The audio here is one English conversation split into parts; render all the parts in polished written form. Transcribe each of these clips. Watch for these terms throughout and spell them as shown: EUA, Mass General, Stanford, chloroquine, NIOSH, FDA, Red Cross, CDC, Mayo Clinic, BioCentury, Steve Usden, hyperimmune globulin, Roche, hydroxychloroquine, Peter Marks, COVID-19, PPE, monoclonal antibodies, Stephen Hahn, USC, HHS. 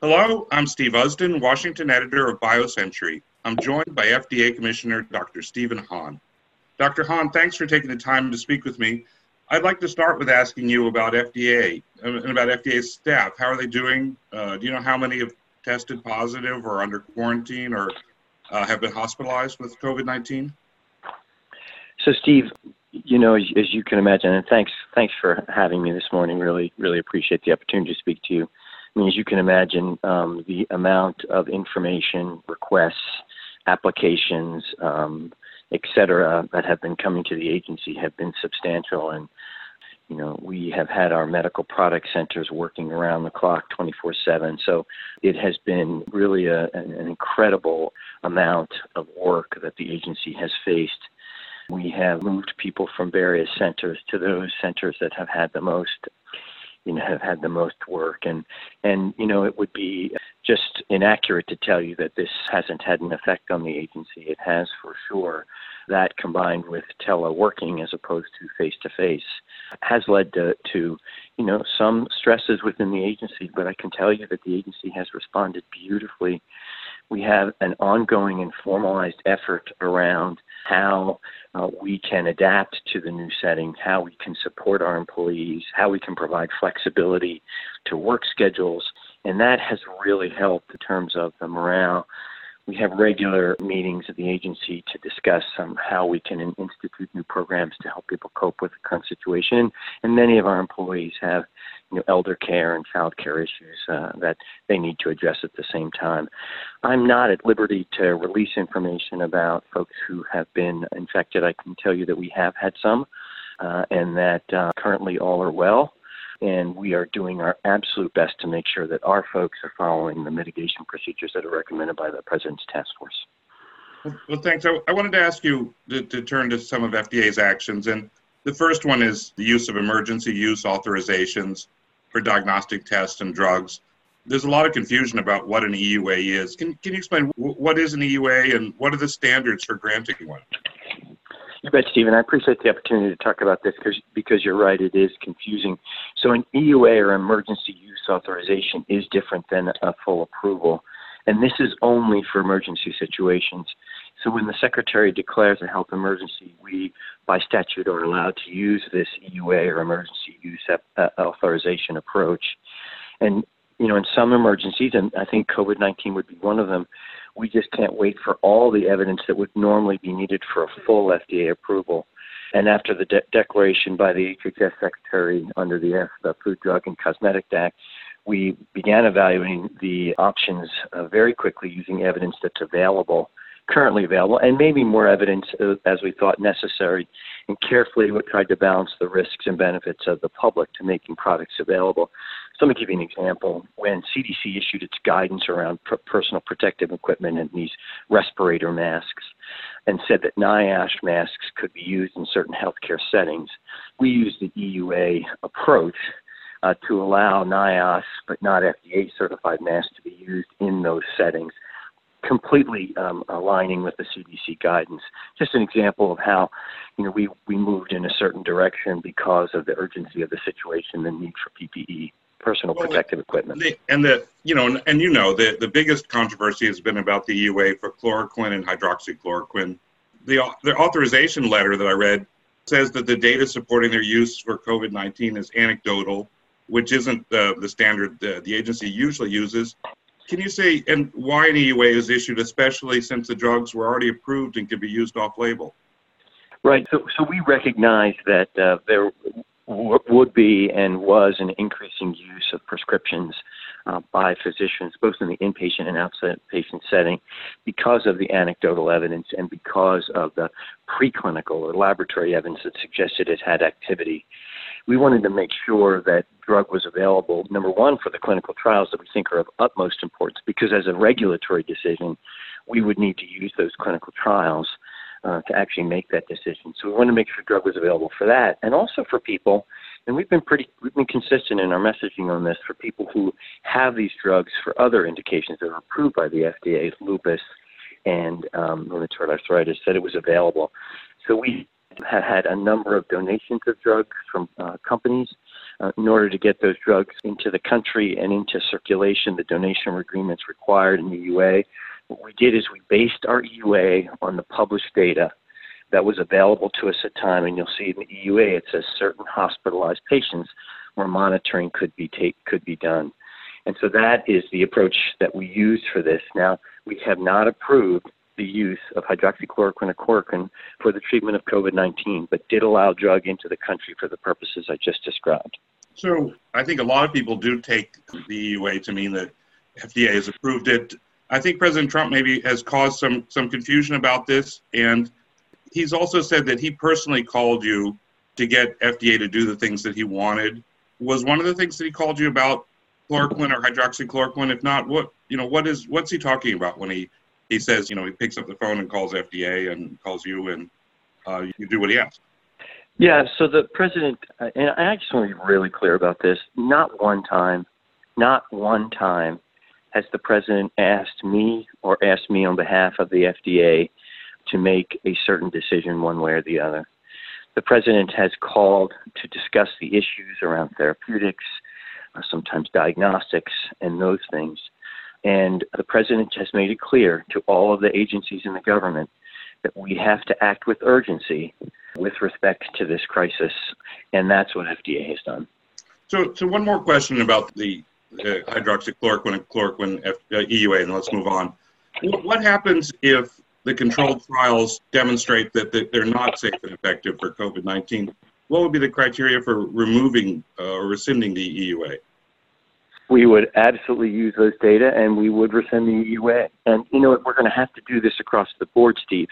Hello, I'm Steve Usden, Washington editor of BioCentury. I'm joined by FDA Commissioner Dr. Stephen Hahn. Dr. Hahn, thanks for taking the time to speak with me. I'd like to start with asking you about FDA and about FDA's staff. How are they doing? Do you know how many have tested positive or under quarantine or have been hospitalized with COVID-19? So, Steve, you know, as you can imagine, and thanks for having me this morning. Really appreciate the opportunity to speak to you. I mean, as you can imagine, the amount of information, requests, applications, et cetera, that have been coming to the agency have been substantial. And, you know, we have had our medical product centers working around the clock 24/7. So it has been really an incredible amount of work that the agency has faced. We have moved people from various centers to those centers that have had the most, you know, have had the most work. And you know, it would be just inaccurate to tell you that this hasn't had an effect on the agency. It has for sure. That combined with teleworking as opposed to face-to-face has led to, you know, some stresses within the agency, but I can tell you that the agency has responded beautifully. We have an ongoing and formalized effort around how we can adapt to the new setting, how we can support our employees, how we can provide flexibility to work schedules, and that has really helped in terms of the morale. We have regular meetings at the agency to discuss how we can institute new programs to help people cope with the current situation. And many of our employees have, you know, elder care and child care issues that they need to address at the same time. I'm not at liberty to release information about folks who have been infected. I can tell you that we have had some and that currently all are well. And we are doing our absolute best to make sure that our folks are following the mitigation procedures that are recommended by the President's Task Force. Well, thanks. I wanted to ask you to turn to some of FDA's actions. And the first one is the use of emergency use authorizations for diagnostic tests and drugs. There's a lot of confusion about what an EUA is. Can you explain what is an EUA and what are the standards for granting one? You bet, Stephen. I appreciate the opportunity to talk about this because you're right, it is confusing. So an EUA or emergency use authorization is different than a full approval. And this is only for emergency situations. So when the Secretary declares a health emergency, we, by statute, are allowed to use this EUA or emergency use authorization approach. And, you know, in some emergencies, and I think COVID-19 would be one of them, we just can't wait for all the evidence that would normally be needed for a full FDA approval. And after the declaration by the HHS Secretary under the Food, Drug, and Cosmetic Act, we began evaluating the options very quickly using evidence that's available, currently available, and maybe more evidence as we thought necessary. And carefully, we tried to balance the risks and benefits of the public to making products available. So let me give you an example. When CDC issued its guidance around personal protective equipment and these respirator masks and said that NIOSH masks could be used in certain healthcare settings, we used the EUA approach to allow NIOSH but not FDA-certified masks to be used in those settings, completely aligning with the CDC guidance. Just an example of how, you know, we moved in a certain direction because of the urgency of the situation, the need for PPE, personal protective equipment. The biggest controversy has been about the EUA for chloroquine and hydroxychloroquine. The authorization letter that I read says that the data supporting their use for COVID-19 is anecdotal, which isn't the standard the agency usually uses. Can you say and why an EUA is issued, especially since the drugs were already approved and can be used off-label? Right. So we recognize that there would be and was an increasing use of prescriptions by physicians, both in the inpatient and outpatient setting, because of the anecdotal evidence and because of the preclinical or laboratory evidence that suggested it had activity. We wanted to make sure that drug was available, number one, for the clinical trials that we think are of utmost importance, because as a regulatory decision, we would need to use those clinical trials to actually make that decision. So we wanted to make sure drug was available for that and also for people, and we've been consistent in our messaging on this, for people who have these drugs for other indications that are approved by the FDA, lupus and rheumatoid arthritis, that it was available. So we had a number of donations of drugs from companies in order to get those drugs into the country and into circulation, the donation agreements required in the EUA. What we did is we based our EUA on the published data that was available to us at the time, and you'll see in the EUA it says certain hospitalized patients where monitoring could be done. And so that is the approach that we use for this. Now, we have not approved the use of hydroxychloroquine or chloroquine for the treatment of COVID-19, but did allow drug into the country for the purposes I just described. So I think a lot of people do take the EUA to mean that FDA has approved it. I think President Trump maybe has caused some confusion about this, and he's also said that he personally called you to get FDA to do the things that he wanted. Was one of the things that he called you about chloroquine or hydroxychloroquine? If not, what's he talking about when he says, he picks up the phone and calls FDA and calls you and you do what he asks? Yeah, so the president, and I just want to be really clear about this, not one time has the president asked me on behalf of the FDA to make a certain decision one way or the other. The president has called to discuss the issues around therapeutics, sometimes diagnostics, and those things. And the president has made it clear to all of the agencies in the government that we have to act with urgency with respect to this crisis, and that's what FDA has done. So one more question about the hydroxychloroquine and chloroquine EUA, and let's move on. What happens if the controlled trials demonstrate that they're not safe and effective for COVID-19? What would be the criteria for removing or rescinding the EUA? We would absolutely use those data, and we would rescind the EUA. And you know what? We're going to have to do this across the board, Steve.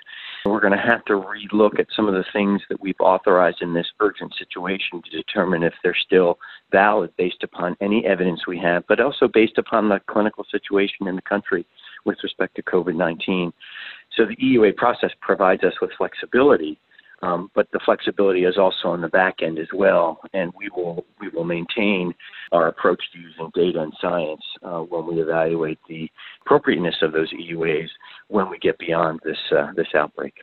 We're going to have to relook at some of the things that we've authorized in this urgent situation to determine if they're still valid based upon any evidence we have, but also based upon the clinical situation in the country with respect to COVID-19. So the EUA process provides us with flexibility. But the flexibility is also on the back end as well, and we will maintain our approach to using data and science when we evaluate the appropriateness of those EUAs when we get beyond this outbreak.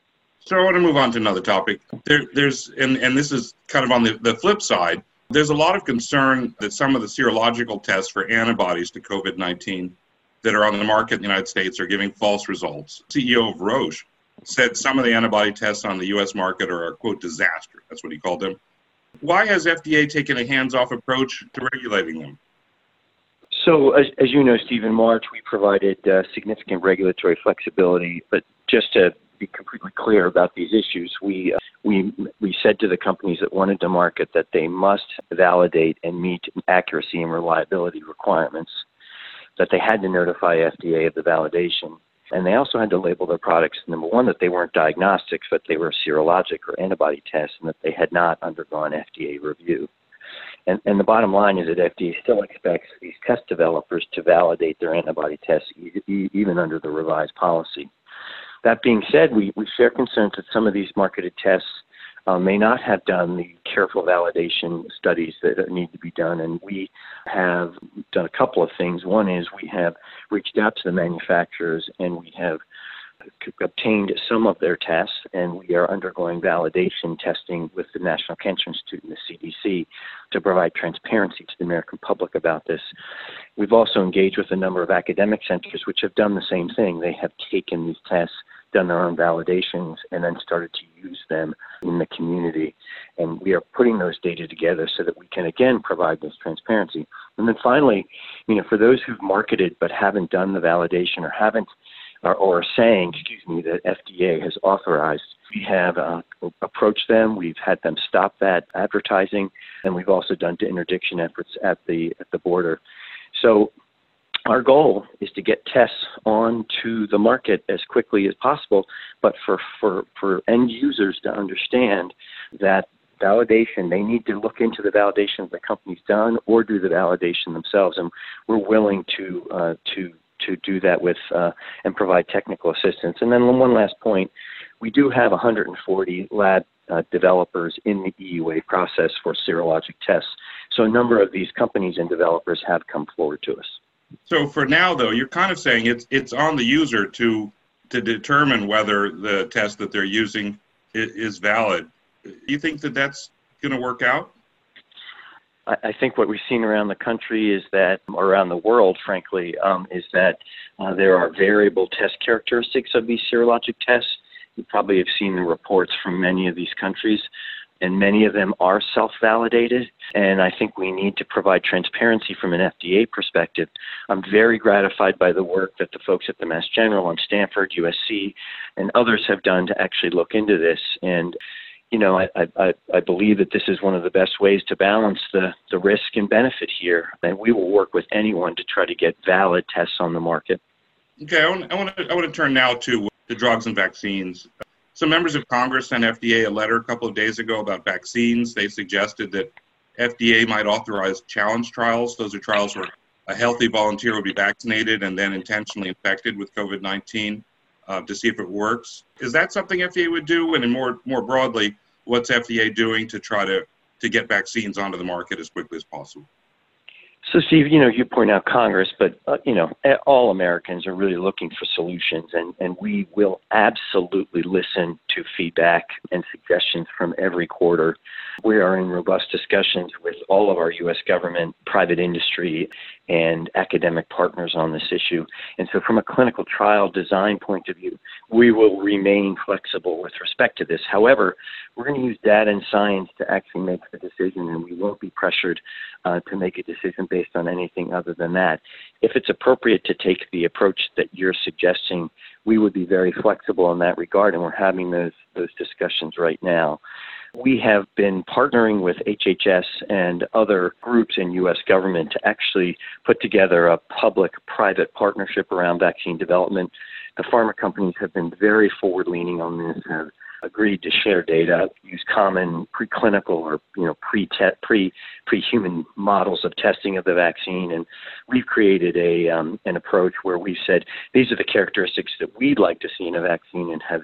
So I want to move on to another topic. There's this is kind of on the flip side. There's a lot of concern that some of the serological tests for antibodies to COVID-19 that are on the market in the United States are giving false results. CEO of Roche said some of the antibody tests on the U.S. market are a, quote, disaster. That's what he called them. Why has FDA taken a hands-off approach to regulating them? So, as you know, Steve, in March, we provided significant regulatory flexibility. But just to be completely clear about these issues, we said to the companies that wanted to market that they must validate and meet accuracy and reliability requirements, that they had to notify FDA of the validation. And they also had to label their products, number one, that they weren't diagnostics, but they were serologic or antibody tests, and that they had not undergone FDA review. And the bottom line is that FDA still expects these test developers to validate their antibody tests, even under the revised policy. That being said, we share concerns that some of these marketed tests may not have done the careful validation studies that need to be done. And we have done a couple of things. One is we have reached out to the manufacturers and we have obtained some of their tests, and we are undergoing validation testing with the National Cancer Institute and the CDC to provide transparency to the American public about this. We've also engaged with a number of academic centers which have done the same thing. They have taken these tests, done their own validations, and then started to use them in the community. And we are putting those data together so that we can, again, provide this transparency. And then finally, for those who've marketed but haven't done the validation or are saying that FDA has authorized, we have approached them. We've had them stop that advertising, and we've also done interdiction efforts at the border. So our goal is to get tests onto the market as quickly as possible, but for end users to understand that validation, they need to look into the validation the company's done or do the validation themselves, and we're willing to do that with and provide technical assistance. And then one last point, we do have 140 lab developers in the EUA process for serologic tests, so a number of these companies and developers have come forward to us. So for now, though, you're kind of saying it's on the user to determine whether the test that they're using is valid. Do you think that that's going to work out? I think what we've seen around the country is that, or around the world, frankly, is that there are variable test characteristics of these serologic tests. You probably have seen the reports from many of these countries, and many of them are self-validated. And I think we need to provide transparency from an FDA perspective. I'm very gratified by the work that the folks at the Mass General and Stanford, USC, and others have done to actually look into this. And you know, I believe that this is one of the best ways to balance the risk and benefit here. And we will work with anyone to try to get valid tests on the market. Okay, I want to turn now to the drugs and vaccines. Some members of Congress sent FDA a letter a couple of days ago about vaccines. They suggested that FDA might authorize challenge trials. Those are trials where a healthy volunteer will be vaccinated and then intentionally infected with COVID-19 to see if it works. Is that something FDA would do? And more broadly, what's FDA doing to try to get vaccines onto the market as quickly as possible? So, Steve, you know, you point out Congress, but, you know, all Americans are really looking for solutions, and we will absolutely listen to feedback and suggestions from every quarter. We are in robust discussions with all of our U.S. government, private industry, and academic partners on this issue. And so from a clinical trial design point of view, we will remain flexible with respect to this. However, we're going to use data and science to actually make the decision, and we won't be pressured to make a decision based on anything other than that. If it's appropriate to take the approach that you're suggesting, we would be very flexible in that regard, and we're having those discussions right now. We have been partnering with HHS and other groups in U.S. government to actually put together a public-private partnership around vaccine development. The pharma companies have been very forward-leaning on this, have agreed to share data, use common preclinical or pre-human models of testing of the vaccine, and we've created an approach where we said these are the characteristics that we'd like to see in a vaccine, and have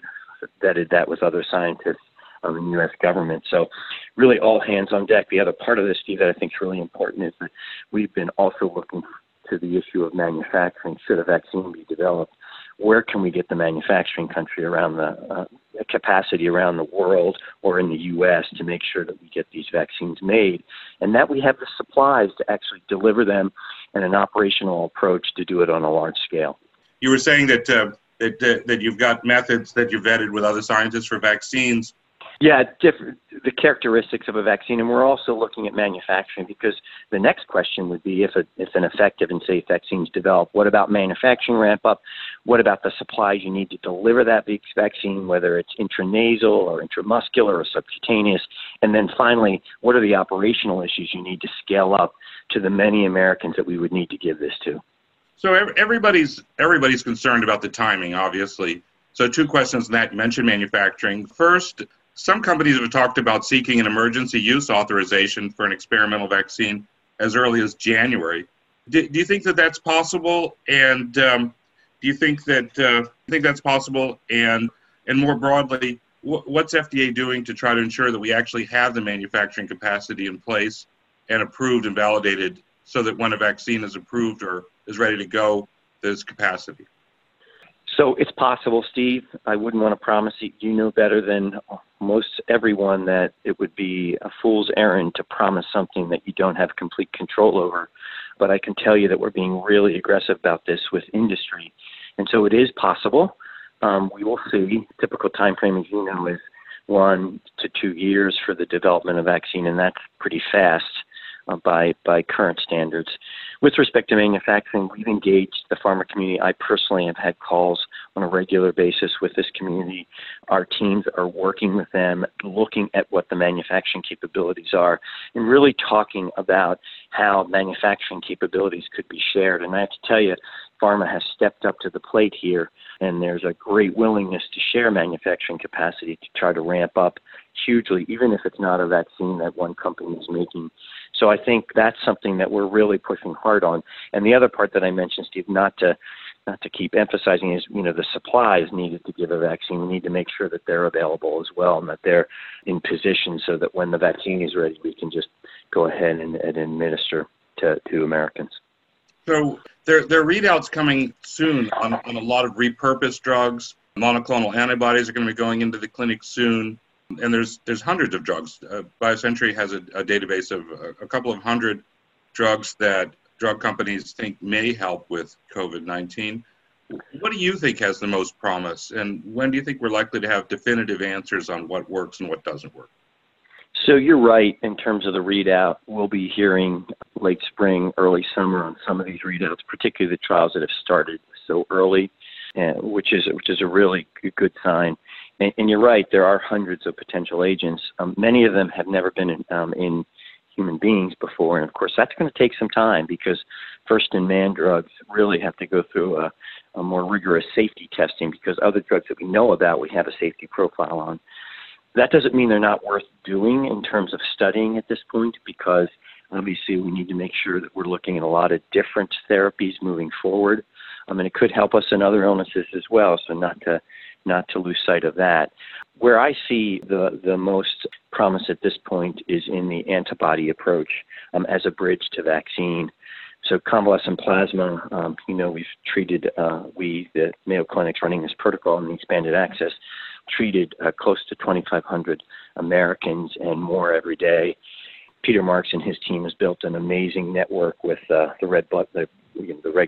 vetted that with other scientists in U.S. government. So really all hands on deck. The other part of this, Steve, that I think is really important is that we've been also looking to the issue of manufacturing. Should a vaccine be developed, where can we get the manufacturing country around the capacity around the world or in the U.S. to make sure that we get these vaccines made and that we have the supplies to actually deliver them and an operational approach to do it on a large scale. You were saying that that you've got methods that you vetted with other scientists for vaccines. Yeah, the characteristics of a vaccine, and we're also looking at manufacturing, because the next question would be if an effective and safe vaccine is developed, what about manufacturing ramp up? What about the supplies you need to deliver that vaccine, whether it's intranasal or intramuscular or subcutaneous? And then finally, what are the operational issues you need to scale up to the many Americans that we would need to give this to? So everybody's concerned about the timing, obviously. So two questions on that. You mentioned manufacturing. First, some companies have talked about seeking an emergency use authorization for an experimental vaccine as early as January. Do you think that that's possible? And do you think that's possible? And more broadly, what's FDA doing to try to ensure that we actually have the manufacturing capacity in place and approved and validated so that when a vaccine is approved or is ready to go, there's capacity? So it's possible, Steve. I wouldn't want to promise you. You know better than most everyone that it would be a fool's errand to promise something that you don't have complete control over. But I can tell you that we're being really aggressive about this with industry. And so it is possible. We will see. Typical time frame, as you know, is 1 to 2 years for the development of vaccine, and that's pretty fast by current standards. With respect to manufacturing, we've engaged the pharma community. I personally have had calls on a regular basis with this community. Our teams are working with them, looking at what the manufacturing capabilities are, and really talking about how manufacturing capabilities could be shared. And I have to tell you, pharma has stepped up to the plate here, and there's a great willingness to share manufacturing capacity to try to ramp up hugely, even if it's not a vaccine that one company is making. So I think that's something that we're really pushing hard on. And the other part that I mentioned, Steve, not to keep emphasizing is, you know, the supplies needed to give a vaccine. We need to make sure that they're available as well and that they're in position so that when the vaccine is ready, we can just go ahead and administer to Americans. So there are readouts coming soon on a lot of repurposed drugs. Monoclonal antibodies are going to be going into the clinic soon. And there's hundreds of drugs. BioCentury has a database of a couple of hundred drugs that drug companies think may help with COVID-19. What do you think has the most promise? And when do you think we're likely to have definitive answers on what works and what doesn't work? So you're right in terms of the readout. We'll be hearing late spring, early summer on some of these readouts, particularly the trials that have started so early, which is a really good sign. And you're right, there are hundreds of potential agents. Many of them have never been in human beings before. And of course, that's going to take some time because first-in-man drugs really have to go through a more rigorous safety testing, because other drugs that we know about, we have a safety profile on. That doesn't mean they're not worth doing in terms of studying at this point, because obviously we need to make sure that we're looking at a lot of different therapies moving forward. And it could help us in other illnesses as well, so not to lose sight of that. Where I see the most promise at this point is in the antibody approach as a bridge to vaccine. So convalescent plasma, we've treated, the Mayo Clinic's running this protocol and the expanded access, treated close to 2,500 Americans and more every day. Peter Marks and his team has built an amazing network with the Red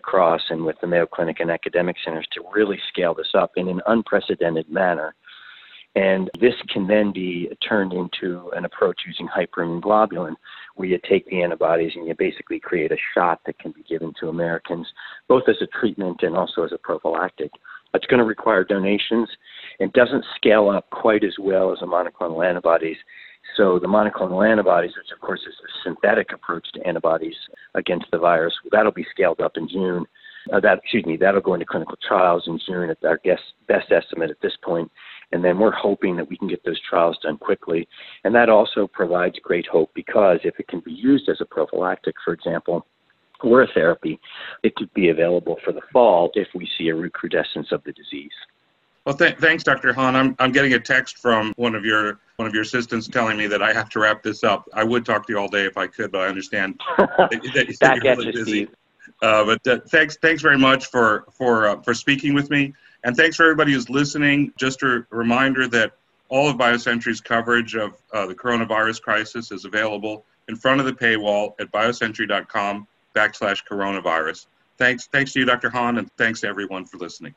Cross and with the Mayo Clinic and academic centers to really scale this up in an unprecedented manner. And this can then be turned into an approach using hyperimmune globulin, where you take the antibodies and you basically create a shot that can be given to Americans, both as a treatment and also as a prophylactic. It's going to require donations and doesn't scale up quite as well as the monoclonal antibodies. So the monoclonal antibodies, which of course is a synthetic approach to antibodies against the virus, that'll be scaled up in June. That'll go into clinical trials in June at our best estimate at this point. And then we're hoping that we can get those trials done quickly. And that also provides great hope, because if it can be used as a prophylactic, for example, or a therapy, it could be available for the fall if we see a recrudescence of the disease. Well, thanks, Dr. Hahn. I'm getting a text from one of your assistants telling me that I have to wrap this up. I would talk to you all day if I could, but I understand that you're really busy. But thanks very much for speaking with me, and thanks for everybody who's listening. Just a reminder that all of BioCentury's coverage of the coronavirus crisis is available in front of the paywall at biocentury.com/coronavirus. Thanks to you, Dr. Hahn, and thanks to everyone for listening.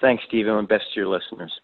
Thanks, Stephen, and best to your listeners.